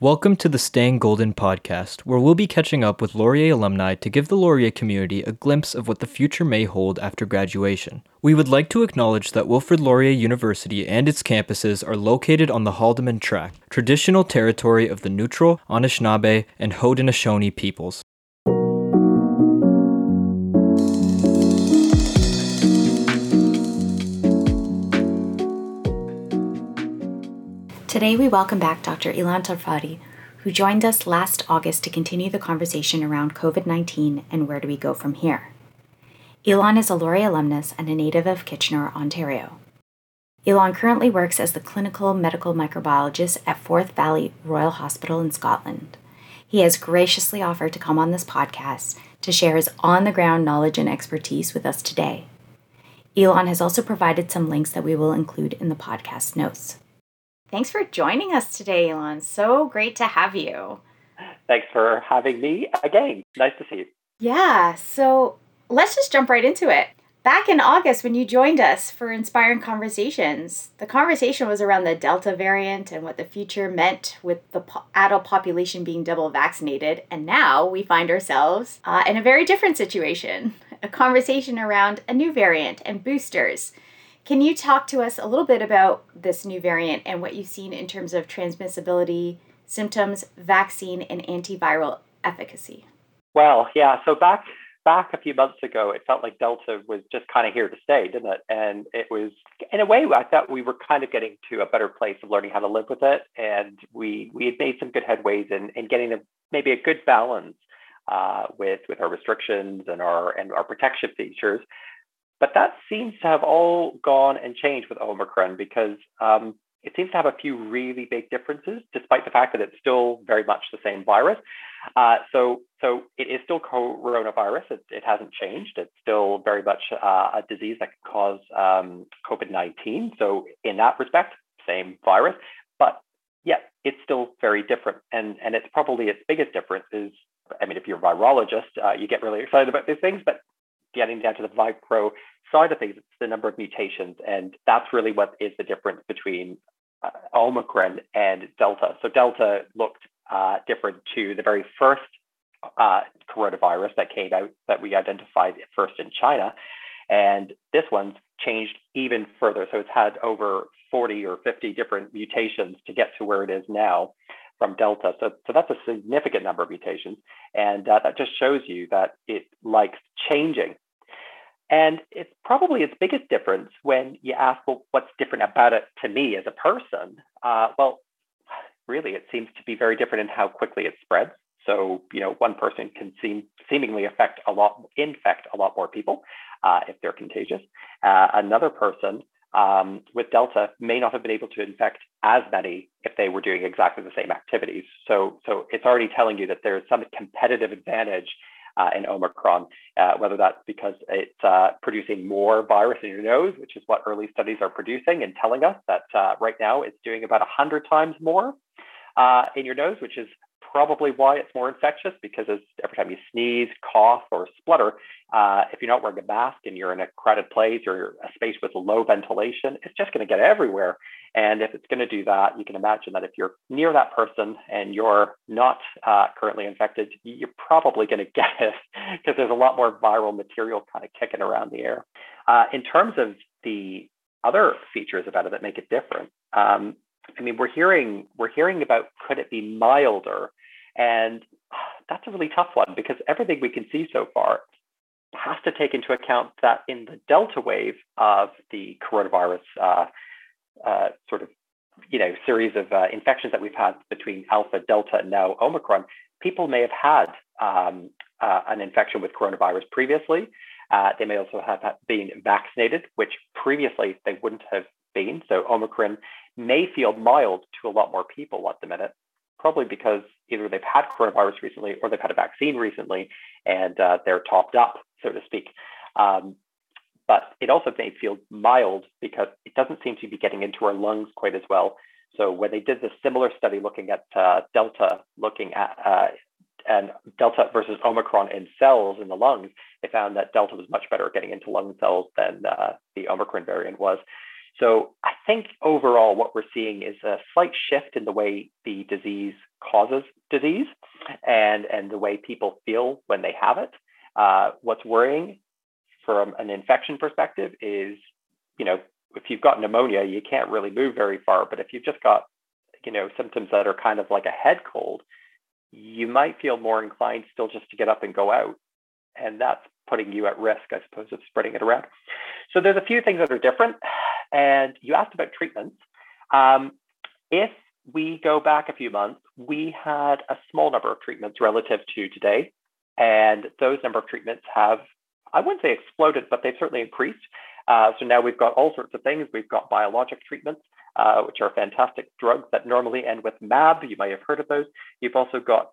Welcome to the Staying Golden podcast, where we'll be catching up with Laurier alumni to give the Laurier community a glimpse of what the future may hold after graduation. We would like to acknowledge that Wilfrid Laurier University and its campuses are located on the Haldimand Tract, traditional territory of the Neutral, Anishinaabe, and Haudenosaunee peoples. Today we welcome back Dr. Elan Tsarfati, who joined us last August to continue the conversation around COVID-19 and where do we go from here. Elan is a Laurier alumnus and a native of Kitchener, Ontario. Elan currently works as the clinical medical microbiologist at Forth Valley Royal Hospital in Scotland. He has graciously offered to come on this podcast to share his on-the-ground knowledge and expertise with us today. Elan has also provided some links that we will include in the podcast notes. Thanks for joining us today, Elan. So great to have you. Thanks for having me again. Nice to see you. Yeah, so let's just jump right into it. Back in August when you joined us for Inspiring Conversations, the conversation was around the Delta variant and what the future meant with the adult population being double vaccinated. And now we find ourselves in a very different situation, a conversation around a new variant and boosters. Can you talk to us a little bit about this new variant and what you've seen in terms of transmissibility, symptoms, vaccine, and antiviral efficacy? Well, yeah. So back a few months ago, it felt like Delta was just kind of here to stay, didn't it? And it was, in a way, I thought we were kind of getting to a better place of learning how to live with it. And we had made some good headways in getting maybe a good balance with our restrictions and our protection features. But that seems to have all gone and changed with Omicron because it seems to have a few really big differences, despite the fact that it's still very much the same virus. So it is still coronavirus. It hasn't changed. It's still very much a disease that can cause COVID-19. So in that respect, same virus, but yet it's still very different. And it's probably its biggest difference is, I mean, if you're a virologist, you get really excited about these things, but getting down to the micro side of things, it's the number of mutations. And that's really what is the difference between Omicron and Delta. So Delta looked different to the very first coronavirus that came out that we identified first in China. And this one's changed even further. So it's had over 40 or 50 different mutations to get to where it is now from Delta. So that's a significant number of mutations. And that just shows you that it likes changing. And it's probably its biggest difference when you ask, well, what's different about it to me as a person? Well, really, it seems to be very different in how quickly it spreads. So, you know, one person can seemingly infect a lot more people if they're contagious. Another person with Delta may not have been able to infect as many if they were doing exactly the same activities. So it's already telling you that there's some competitive advantage in Omicron, whether that's because it's producing more virus in your nose, which is what early studies are producing and telling us that right now it's doing about 100 times more in your nose, which is probably why it's more infectious, because every time you sneeze, cough, or splutter, if you're not wearing a mask and you're in a crowded place or a space with low ventilation, it's just going to get everywhere. And if it's going to do that, you can imagine that if you're near that person and you're not currently infected, you're probably going to get it because there's a lot more viral material kind of kicking around the air. In terms of the other features about it that make it different, I mean, we're hearing about, could it be milder? And that's a really tough one because everything we can see so far has to take into account that in the Delta wave of the coronavirus series of infections that we've had between Alpha, Delta, and now Omicron, people may have had an infection with coronavirus previously. They may also have been vaccinated, which previously they wouldn't have been. So Omicron may feel mild to a lot more people at the minute, probably because either they've had coronavirus recently or they've had a vaccine recently and they're topped up, so to speak. But it also may feel mild because it doesn't seem to be getting into our lungs quite as well. So when they did this similar study looking at Delta, and Delta versus Omicron in cells in the lungs, they found that Delta was much better at getting into lung cells than the Omicron variant was. So I think overall what we're seeing is a slight shift in the way the disease causes disease and the way people feel when they have it. What's worrying from an infection perspective is, you know, if you've got pneumonia, you can't really move very far. But if you've just got, you know, symptoms that are kind of like a head cold, you might feel more inclined still just to get up and go out. And that's putting you at risk, I suppose, of spreading it around. So there's a few things that are different. And you asked about treatments. If we go back a few months, we had a small number of treatments relative to today. And those number of treatments have, I wouldn't say exploded, but they've certainly increased. So now we've got all sorts of things. We've got biologic treatments, which are fantastic drugs that normally end with MAB. You might have heard of those. You've also got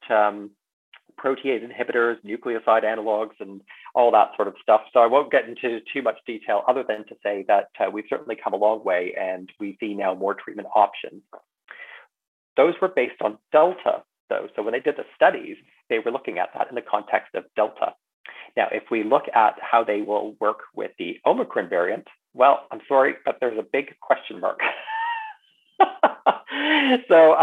protease inhibitors, nucleoside analogs, and all that sort of stuff. So I won't get into too much detail other than to say that we've certainly come a long way and we see now more treatment options. Those were based on Delta, though. So when they did the studies, they were looking at that in the context of Delta. Now, if we look at how they will work with the Omicron variant, well, I'm sorry, but there's a big question mark. So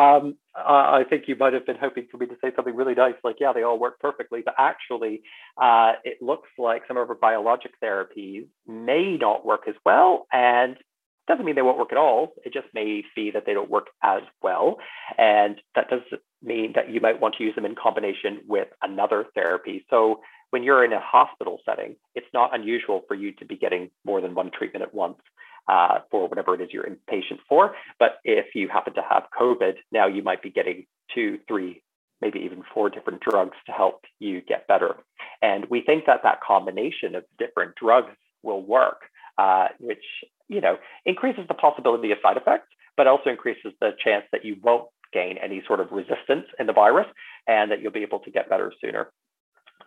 I think you might have been hoping for me to say something really nice, like, yeah, they all work perfectly. But actually, it looks like some of our biologic therapies may not work as well. And it doesn't mean they won't work at all. It just may be that they don't work as well. And that does mean that you might want to use them in combination with another therapy. So when you're in a hospital setting, it's not unusual for you to be getting more than one treatment at once for whatever it is you're inpatient for. But if you happen to have COVID, now you might be getting 2, 3, maybe even 4 different drugs to help you get better. And we think that that combination of different drugs will work, which, you know, increases the possibility of side effects, but also increases the chance that you won't gain any sort of resistance in the virus and that you'll be able to get better sooner.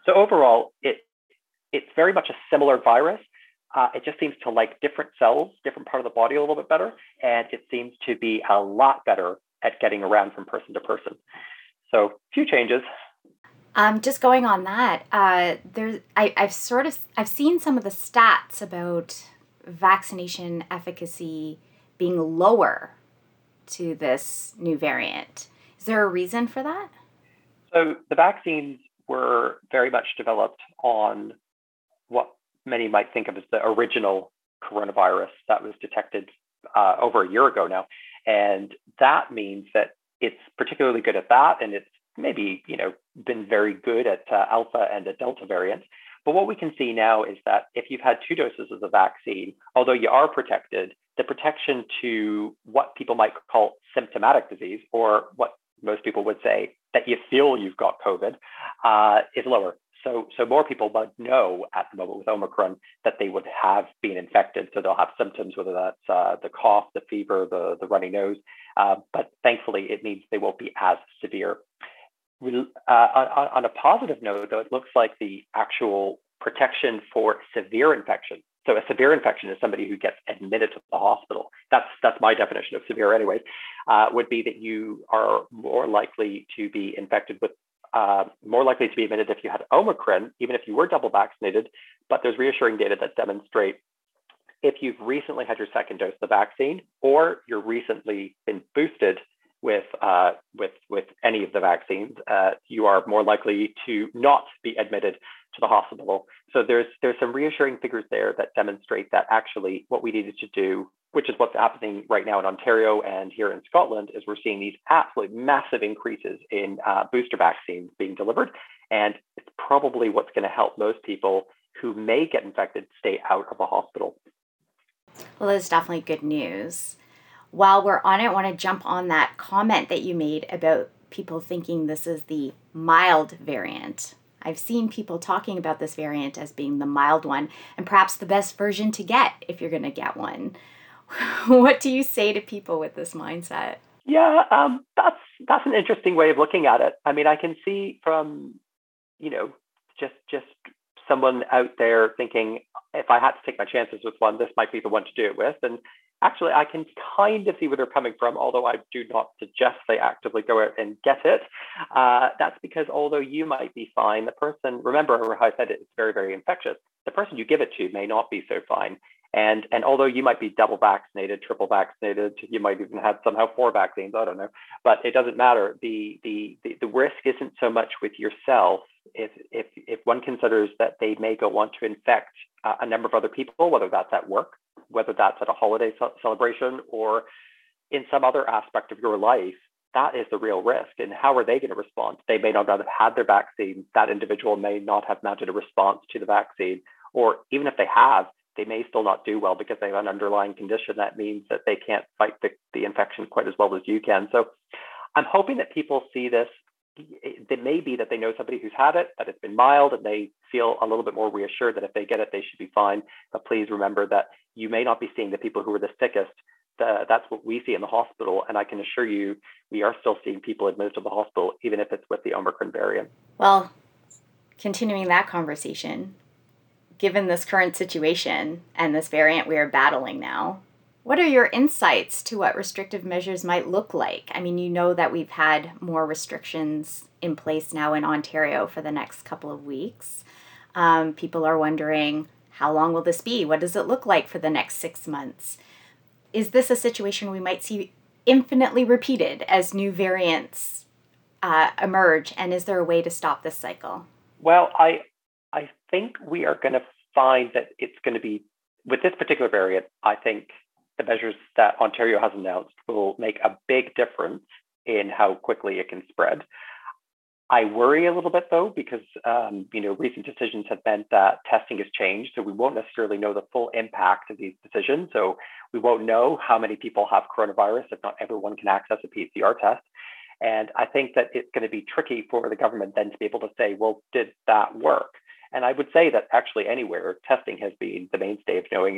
So overall, it's very much a similar virus. It just seems to like different cells, different part of the body a little bit better. And it seems to be a lot better at getting around from person to person. So few changes. Just going on that, I've seen some of the stats about vaccination efficacy being lower to this new variant. Is there a reason for that? So the vaccines were very much developed on what many might think of as the original coronavirus that was detected over a year ago now. And that means that it's particularly good at that. And it's maybe, you know, been very good at Alpha and the Delta variants. But what we can see now is that if you've had 2 doses of the vaccine, although you are protected, the protection to what people might call symptomatic disease, or what most people would say that you feel you've got COVID, is lower. So more people would know at the moment with Omicron that they would have been infected. So they'll have symptoms, whether that's the cough, the fever, the runny nose. But thankfully, it means they won't be as severe. On a positive note, though, it looks like the actual protection for severe infection. So a severe infection is somebody who gets admitted to the hospital. That's my definition of severe anyways, would be that you are more likely to be infected with, more likely to be admitted if you had Omicron, even if you were double vaccinated. But there's reassuring data that demonstrate if you've recently had your second dose of the vaccine, or you're recently been boosted with any of the vaccines, you are more likely to not be admitted to the hospital. So there's some reassuring figures there that demonstrate that actually what we needed to do, which is what's happening right now in Ontario and here in Scotland, is we're seeing these absolutely massive increases in booster vaccines being delivered. And it's probably what's going to help most people who may get infected stay out of the hospital. Well, that's definitely good news. While we're on it, I want to jump on that comment that you made about people thinking this is the mild variant. I've seen people talking about this variant as being the mild one and perhaps the best version to get if you're going to get one. What do you say to people with this mindset? Yeah, that's an interesting way of looking at it. I mean, I can see from, you know, just someone out there thinking, if I had to take my chances with one, this might be the one to do it with. And actually, I can kind of see where they're coming from, although I do not suggest they actively go out and get it. That's because although you might be fine, the person, remember how I said it's very, very infectious, the person you give it to may not be so fine. And although you might be double vaccinated, triple vaccinated, you might even have somehow 4 vaccines, I don't know, but it doesn't matter. The risk isn't so much with yourself if one considers that they may go on to infect a number of other people, whether that's at work, whether that's at a holiday celebration, or in some other aspect of your life. That is the real risk. And how are they going to respond? They may not have had their vaccine. That individual may not have mounted a response to the vaccine, or even if they have, they may still not do well because they have an underlying condition. That means that they can't fight the infection quite as well as you can. So I'm hoping that people see this. It may be that they know somebody who's had it, that it's been mild, and they feel a little bit more reassured that if they get it, they should be fine. But please remember that you may not be seeing the people who are the sickest. That's what we see in the hospital. And I can assure you, we are still seeing people admitted to the hospital, even if it's with the Omicron variant. Well, continuing that conversation, given this current situation and this variant we are battling now, what are your insights to what restrictive measures might look like? I mean, you know that we've had more restrictions in place now in Ontario for the next couple of weeks. People are wondering, how long will this be? What does it look like for the next 6 months? Is this a situation we might see infinitely repeated as new variants emerge? And is there a way to stop this cycle? Well, I think we are going to find that it's going to be, with this particular variant, I think the measures that Ontario has announced will make a big difference in how quickly it can spread. I worry a little bit, though, because, recent decisions have meant that testing has changed, so we won't necessarily know the full impact of these decisions. So we won't know how many people have coronavirus if not everyone can access a PCR test. And I think that it's going to be tricky for the government then to be able to say, well, did that work? And I would say that actually anywhere, testing has been the mainstay of knowing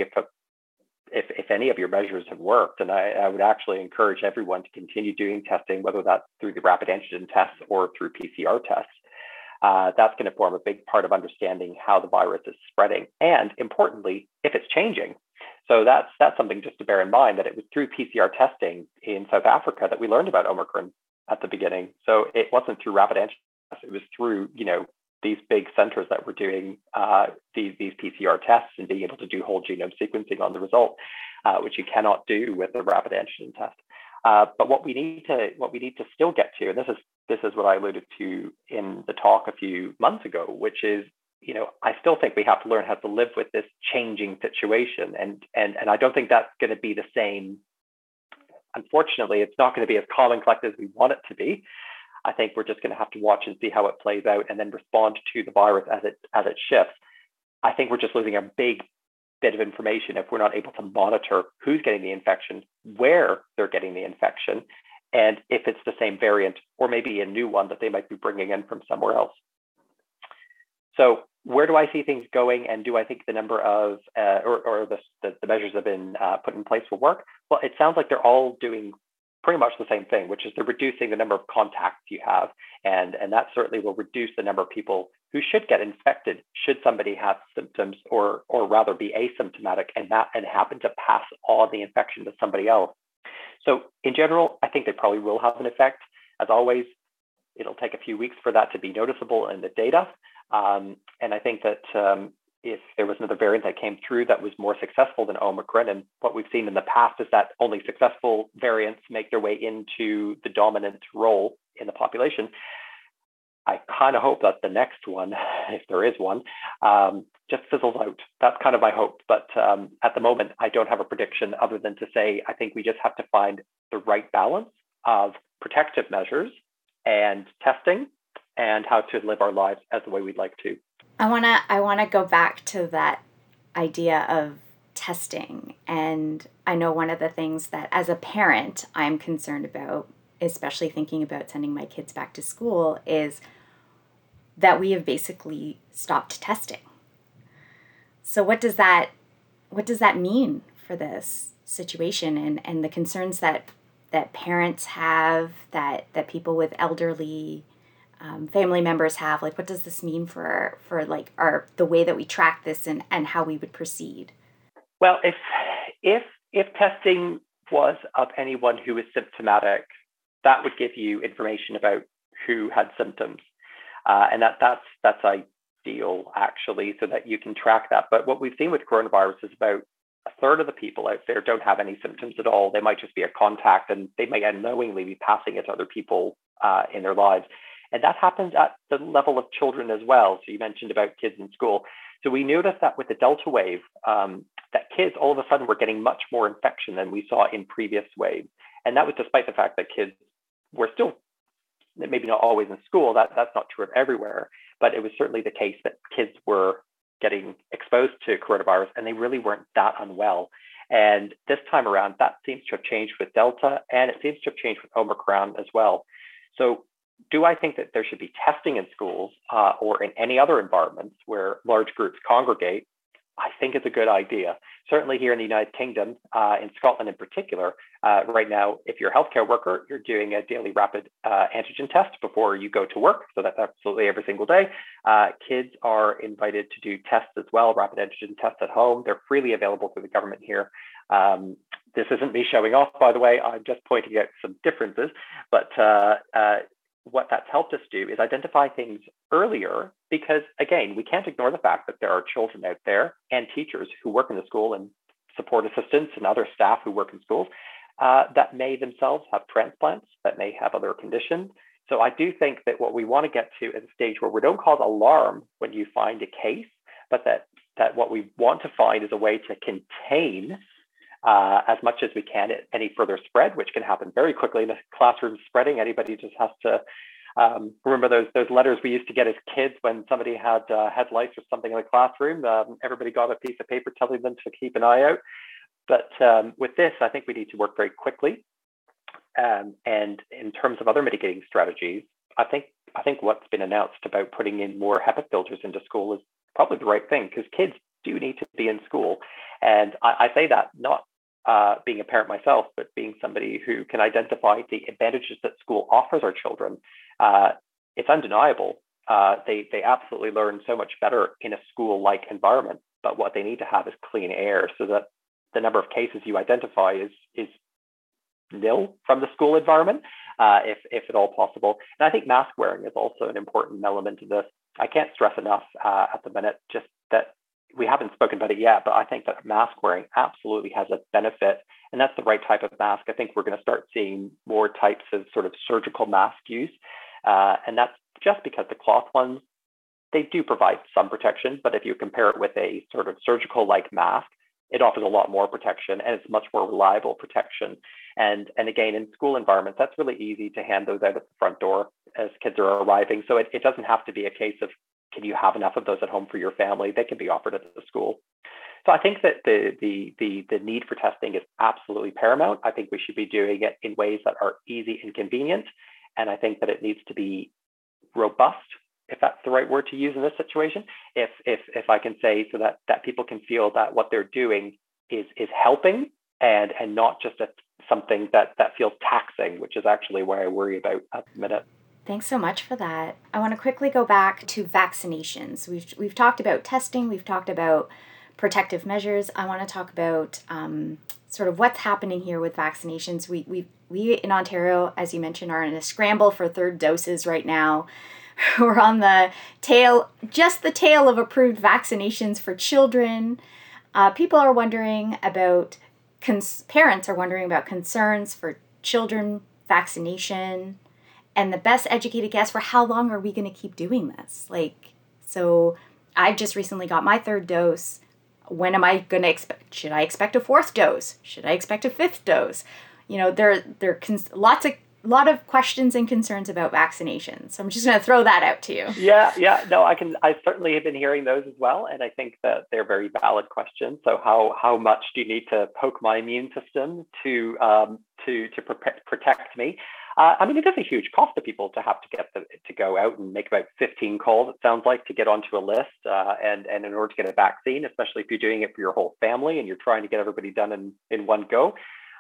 if any of your measures have worked. And I would actually encourage everyone to continue doing testing, whether that's through the rapid antigen tests or through PCR tests. That's going to form a big part of understanding how the virus is spreading, and importantly, if it's changing. So that's something just to bear in mind, that it was through PCR testing in South Africa that we learned about Omicron at the beginning. So it wasn't through rapid antigen tests. It was through, these big centers that were doing these PCR tests and being able to do whole genome sequencing on the result, which you cannot do with a rapid antigen test. But what we need to still get to, and this is what I alluded to in the talk a few months ago, which is, I still think we have to learn how to live with this changing situation, and I don't think that's going to be the same. Unfortunately, it's not going to be as calm and collected as we want it to be. I think we're just going to have to watch and see how it plays out, and then respond to the virus as it shifts. I think we're just losing a big bit of information if we're not able to monitor who's getting the infection, where they're getting the infection, and if it's the same variant or maybe a new one that they might be bringing in from somewhere else. So where do I see things going, and do I think the number of the measures that have been put in place will work? Well, it sounds like they're all doing pretty much the same thing, which is they're reducing the number of contacts you have. And that certainly will reduce the number of people who should get infected should somebody have symptoms or rather be asymptomatic and happen to pass on the infection to somebody else. So in general, I think they probably will have an effect. As always, it'll take a few weeks for that to be noticeable in the data. And I think that if there was another variant that came through that was more successful than Omicron, and what we've seen in the past is that only successful variants make their way into the dominant role in the population, I kind of hope that the next one, if there is one, just fizzles out. That's kind of my hope. But at the moment, I don't have a prediction other than to say, I think we just have to find the right balance of protective measures and testing and how to live our lives as the way we'd like to. I wanna go back to that idea of testing. And I know one of the things that as a parent I'm concerned about, especially thinking about sending my kids back to school, is that we have basically stopped testing. So what does that mean for this situation and the concerns that parents have, that people with elderly family members have? Like, what does this mean for the way that we track this and how we would proceed? Well, if testing was of anyone who is symptomatic, that would give you information about who had symptoms, and that's ideal actually, so that you can track that. But what we've seen with coronavirus is about a third of the people out there don't have any symptoms at all. They might just be a contact, and they may unknowingly be passing it to other people in their lives. And that happens at the level of children as well. So you mentioned about kids in school. So we noticed that with the Delta wave, that kids all of a sudden were getting much more infection than we saw in previous waves. And that was despite the fact that kids were still maybe not always in school. That's not true of everywhere, but it was certainly the case that kids were getting exposed to coronavirus and they really weren't that unwell. And this time around, that seems to have changed with Delta, and it seems to have changed with Omicron as well. So do I think that there should be testing in schools or in any other environments where large groups congregate? I think it's a good idea. Certainly here in the United Kingdom, in Scotland in particular, right now, if you're a healthcare worker, you're doing a daily rapid antigen test before you go to work. So that's absolutely every single day. Kids are invited to do tests as well, rapid antigen tests at home. They're freely available to the government here. This isn't me showing off, by the way. I'm just pointing out some differences. But what that's helped us do is identify things earlier, because again, we can't ignore the fact that there are children out there and teachers who work in the school and support assistants and other staff who work in schools that may themselves have transplants, that may have other conditions. So I do think that what we want to get to is a stage where we don't cause alarm when you find a case, but that what we want to find is a way to contain as much as we can at any further spread, which can happen very quickly in a classroom spreading. Anybody just has to remember those letters we used to get as kids when somebody had lice or something in the classroom. Everybody got a piece of paper telling them to keep an eye out. But with this, I think we need to work very quickly. And in terms of other mitigating strategies, I think what's been announced about putting in more HEPA filters into school is probably the right thing, because kids do need to be in school. And I say that not being a parent myself, but being somebody who can identify the advantages that school offers our children. It's undeniable. They absolutely learn so much better in a school-like environment, but what they need to have is clean air, so that the number of cases you identify is nil from the school environment, if at all possible. And I think mask wearing is also an important element of this. I can't stress enough at the minute just that we haven't spoken about it yet, but I think that mask wearing absolutely has a benefit, and that's the right type of mask. I think we're going to start seeing more types of sort of surgical mask use, and that's just because the cloth ones, they do provide some protection, but if you compare it with a sort of surgical-like mask, it offers a lot more protection, and it's much more reliable protection. And again, in school environments, that's really easy to hand those out at the front door as kids are arriving, so it doesn't have to be a case of, can you have enough of those at home for your family? They can be offered at the school. So I think that the need for testing is absolutely paramount. I think we should be doing it in ways that are easy and convenient. And I think that it needs to be robust, if that's the right word to use in this situation, if I can say, so that people can feel that what they're doing is helping and not just something that feels taxing, which is actually what I worry about at the minute. Thanks so much for that. I want to quickly go back to vaccinations. We've talked about testing. We've talked about protective measures. I want to talk about sort of what's happening here with vaccinations. We in Ontario, as you mentioned, are in a scramble for third doses right now. We're on the tail, just the tail of approved vaccinations for children. People are wondering about, parents are wondering about concerns for children vaccination. And the best educated guess for how long are we going to keep doing this? So I just recently got my third dose. When am I going to expect? Should I expect a fourth dose? Should I expect a fifth dose? You know, there are lots of questions and concerns about vaccinations. So I'm just going to throw that out to you. Yeah. No, I certainly have been hearing those as well. And I think that they're very valid questions. So how much do you need to poke my immune system to protect me? It is a huge cost to people to have to to go out and make about 15 calls, it sounds like, to get onto a list and in order to get a vaccine, especially if you're doing it for your whole family and you're trying to get everybody done in one go.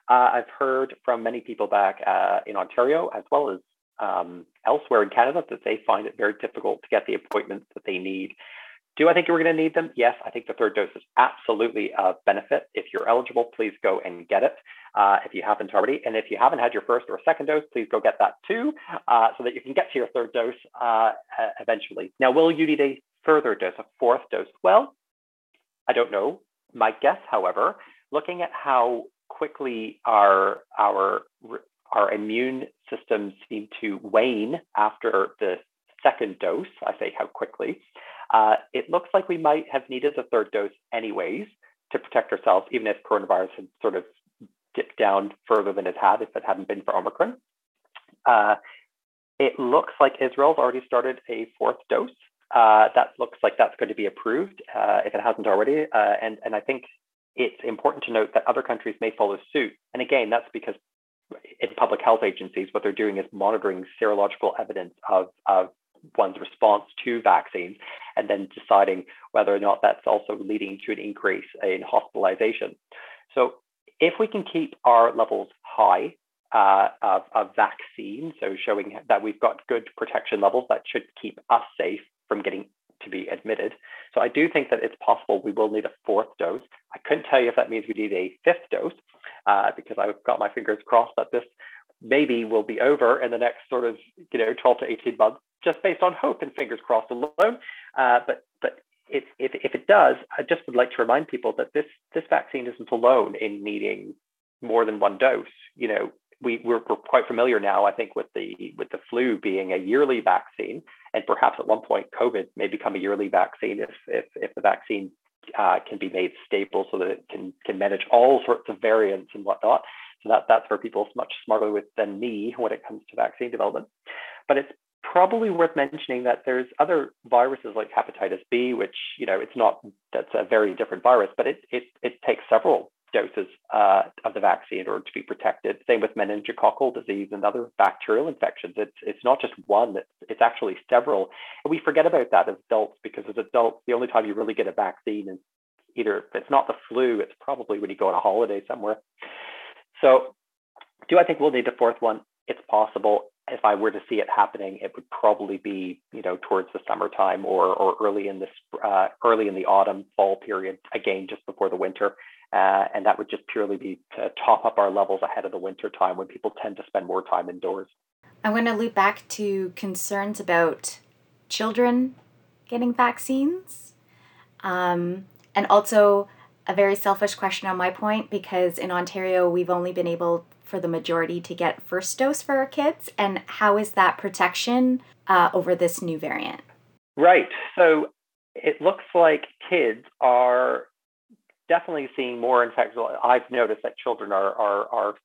I've heard from many people back in Ontario as well as elsewhere in Canada that they find it very difficult to get the appointments that they need. Do I think we're going to need them? Yes, I think the third dose is absolutely a benefit. If you're eligible, please go and get it if you haven't already. And if you haven't had your first or second dose, please go get that too, so that you can get to your third dose eventually. Now, will you need a further dose, a fourth dose? Well, I don't know. My guess, however, looking at how quickly our immune systems seem to wane after the second dose. I say how quickly. It looks like we might have needed the third dose anyways to protect ourselves, even if coronavirus had sort of dipped down further than it had if it hadn't been for Omicron. It looks like Israel's already started a fourth dose. That looks like that's going to be approved if it hasn't already. And I think it's important to note that other countries may follow suit. And again, that's because in public health agencies, what they're doing is monitoring serological evidence of one's response to vaccines and then deciding whether or not that's also leading to an increase in hospitalization. So if we can keep our levels high of vaccine, so showing that we've got good protection levels, that should keep us safe from getting to be admitted. So I do think that it's possible we will need a fourth dose. I couldn't tell you if that means we need a fifth dose because I've got my fingers crossed that this maybe will be over in the next sort of 12 to 18 months, just based on hope and fingers crossed alone. But if it does, I just would like to remind people that this vaccine isn't alone in needing more than one dose. We're quite familiar now, I think, with the flu being a yearly vaccine, and perhaps at one point COVID may become a yearly vaccine if the vaccine can be made stable so that it can manage all sorts of variants and whatnot. So that's where people are much smarter than me when it comes to vaccine development. But it's probably worth mentioning that there's other viruses like hepatitis B, which that's a very different virus, but it takes several doses of the vaccine in order to be protected. Same with meningococcal disease and other bacterial infections. It's not just one, it's actually several. And we forget about that as adults, because as adults, the only time you really get a vaccine is either, if it's not the flu, it's probably when you go on a holiday somewhere. So do I think we'll need a fourth one? It's possible. If I were to see it happening, it would probably be, towards the summertime or early in the autumn, fall period, again, just before the winter. And that would just purely be to top up our levels ahead of the winter time when people tend to spend more time indoors. I want to loop back to concerns about children getting vaccines. And also a very selfish question on my point, because in Ontario, we've only been able for the majority to get first dose for our kids, and how is that protection over this new variant? Right. So it looks like kids are definitely seeing more infections. I've noticed that children are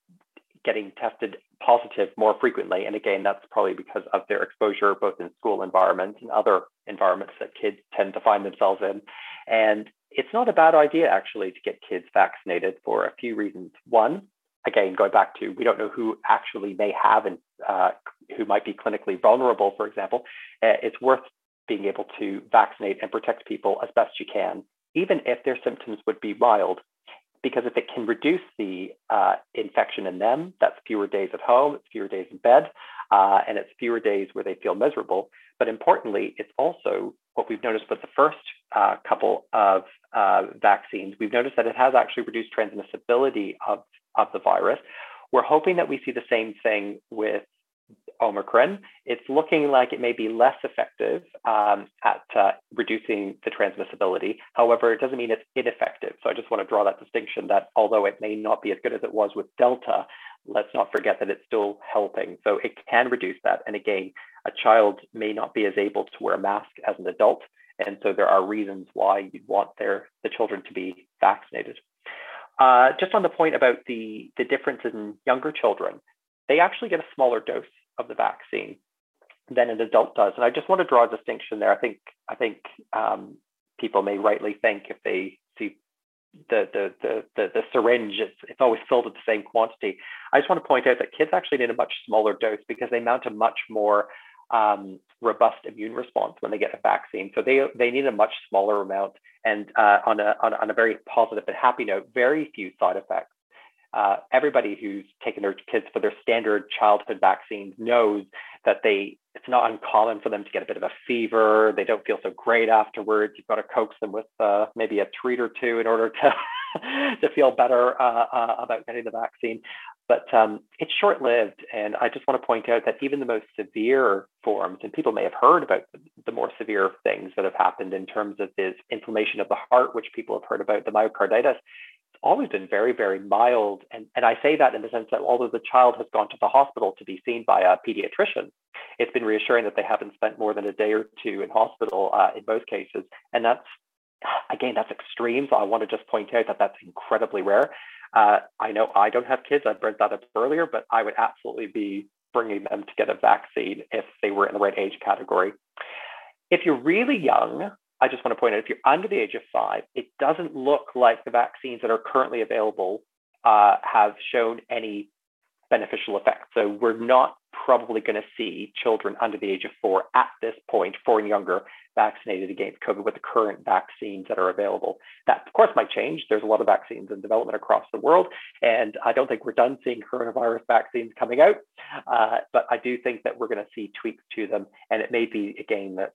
getting tested positive more frequently, and again, that's probably because of their exposure both in school environments and other environments that kids tend to find themselves in. And it's not a bad idea actually to get kids vaccinated for a few reasons. One, again, going back to, we don't know who actually may have and who might be clinically vulnerable, for example. It's worth being able to vaccinate and protect people as best you can, even if their symptoms would be mild, because if it can reduce the infection in them, that's fewer days at home, it's fewer days in bed, and it's fewer days where they feel miserable. But importantly, it's also what we've noticed with the first couple of vaccines. We've noticed that it has actually reduced transmissibility of the virus. We're hoping that we see the same thing with Omicron. It's looking like it may be less effective at reducing the transmissibility. However, it doesn't mean it's ineffective. So I just want to draw that distinction that although it may not be as good as it was with Delta, let's not forget that it's still helping. So it can reduce that. And again, a child may not be as able to wear a mask as an adult. And so there are reasons why you'd want the children to be vaccinated. Just on the point about the differences in younger children, they actually get a smaller dose of the vaccine than an adult does. And I just want to draw a distinction there. I think people may rightly think if they see the syringe, it's always filled with the same quantity. I just want to point out that kids actually need a much smaller dose because they mount a much more robust immune response when they get a vaccine. So they need a much smaller amount, and on a very positive and happy note, very few side effects. Everybody who's taken their kids for their standard childhood vaccines knows that it's not uncommon for them to get a bit of a fever. They don't feel so great afterwards. You've got to coax them with maybe a treat or two in order to to feel better about getting the vaccine. But it's short-lived, and I just want to point out that even the most severe forms, and people may have heard about the more severe things that have happened in terms of this inflammation of the heart, which people have heard about, the myocarditis, always been very, very mild. And I say that in the sense that although the child has gone to the hospital to be seen by a pediatrician, it's been reassuring that they haven't spent more than a day or two in hospital in most cases. And that's, again, that's extreme. So I want to just point out that that's incredibly rare. I know I don't have kids. I brought that up earlier, but I would absolutely be bringing them to get a vaccine if they were in the right age category. If you're really young, I just want to point out, if you're under the age of 5, it doesn't look like the vaccines that are currently available have shown any beneficial effects. So we're not probably going to see children under the age of 4 at this point, 4 and younger, vaccinated against COVID with the current vaccines that are available. That, of course, might change. There's a lot of vaccines in development across the world, and I don't think we're done seeing coronavirus vaccines coming out, but I do think that we're going to see tweaks to them, and it may be, again, that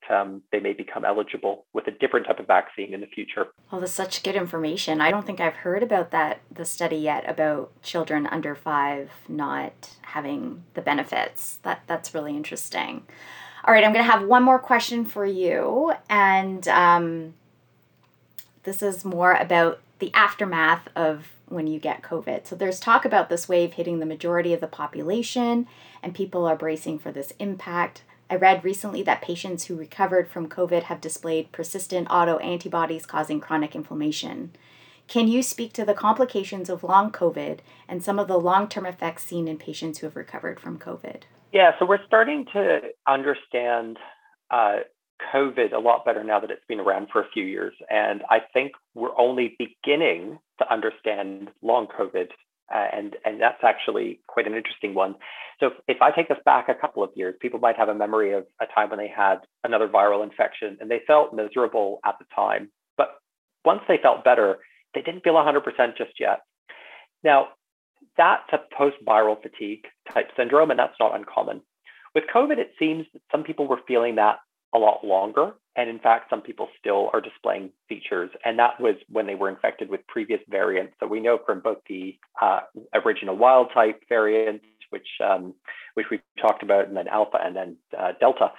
they may become eligible with a different type of vaccine in the future. Well, that's such good information. I don't think I've heard about that, the study yet, about children under 5 not having the benefits. That's really interesting. All right, I'm going to have one more question for you, and this is more about the aftermath of when you get COVID. So there's talk about this wave hitting the majority of the population, and people are bracing for this impact. I read recently that patients who recovered from COVID have displayed persistent autoantibodies causing chronic inflammation. Can you speak to the complications of long COVID and some of the long-term effects seen in patients who have recovered from COVID? Yeah, so we're starting to understand COVID a lot better now that it's been around for a few years. And I think we're only beginning to understand long COVID. And that's actually quite an interesting one. So if I take us back a couple of years, people might have a memory of a time when they had another viral infection and they felt miserable at the time. But once they felt better, they didn't feel 100% just yet. Now, that's a post-viral fatigue type syndrome, and that's not uncommon. With COVID, it seems that some people were feeling that a lot longer. And in fact, some people still are displaying features. And that was when they were infected with previous variants. So we know from both the original wild type variant, which we talked about, and then Alpha and then Delta,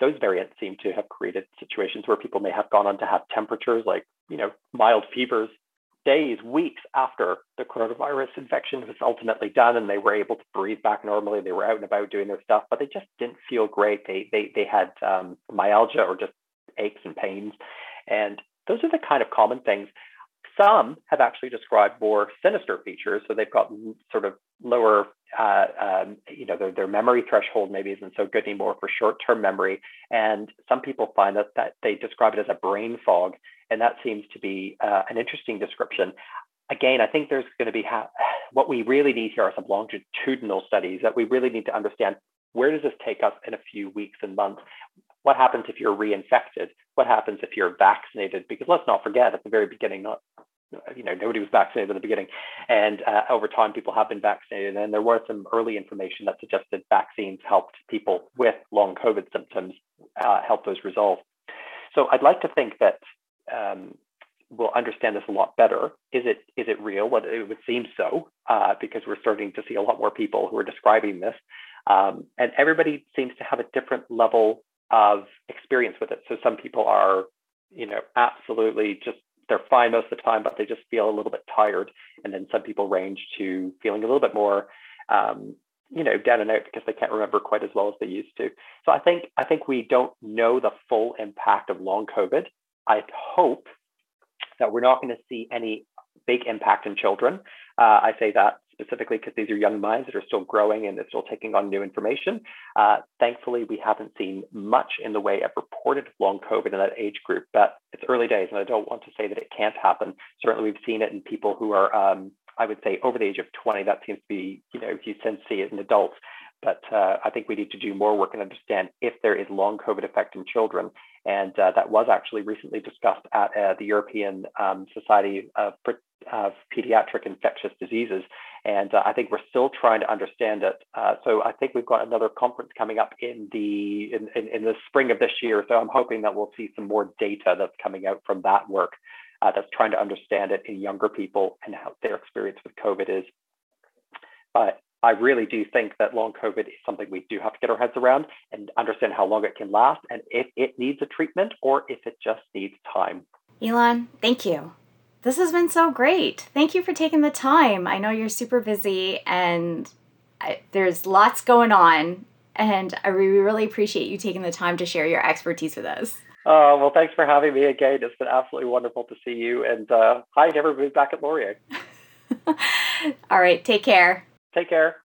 those variants seem to have created situations where people may have gone on to have temperatures like, mild fevers, days, weeks after the coronavirus infection was ultimately done, and they were able to breathe back normally. They were out and about doing their stuff, but they just didn't feel great. They had myalgia or just aches and pains. And those are the kind of common things. Some have actually described more sinister features. So they've got sort of lower, their memory threshold maybe isn't so good anymore for short-term memory. And some people find that they describe it as a brain fog. And that seems to be an interesting description. Again, I think there's going to be what we really need here are some longitudinal studies that we really need to understand. Where does this take us in a few weeks and months? What happens if you're reinfected? What happens if you're vaccinated? Because let's not forget, at the very beginning, nobody was vaccinated at the beginning. And over time, people have been vaccinated. And there was some early information that suggested vaccines helped people with long COVID symptoms, help those resolve. So I'd like to think that we'll understand this a lot better. Is it real? Well, it would seem so, because we're starting to see a lot more people who are describing this. And everybody seems to have a different level of experience with it. So some people are, absolutely just, they're fine most of the time, but they just feel a little bit tired. And then some people range to feeling a little bit more, down and out because they can't remember quite as well as they used to. So I think we don't know the full impact of long COVID. I hope that we're not going to see any big impact in children. I say that specifically because these are young minds that are still growing and they're still taking on new information. Thankfully, we haven't seen much in the way of reported long COVID in that age group, but it's early days and I don't want to say that it can't happen. Certainly, we've seen it in people who are, I would say, over the age of 20. That seems to be, you tend to see it in adults. But I think we need to do more work and understand if there is long COVID effect in children. And that was actually recently discussed at the European Society of Pediatric Infectious Diseases. And I think we're still trying to understand it. So I think we've got another conference coming up in the spring of this year. So I'm hoping that we'll see some more data that's coming out from that work that's trying to understand it in younger people and how their experience with COVID is. But I really do think that long COVID is something we do have to get our heads around and understand how long it can last and if it needs a treatment or if it just needs time. Elan, thank you. This has been so great. Thank you for taking the time. I know you're super busy and there's lots going on, and I really appreciate you taking the time to share your expertise with us. Well, thanks for having me again. It's been absolutely wonderful to see you, and hi to everybody back at Laurier. All right. Take care. Take care.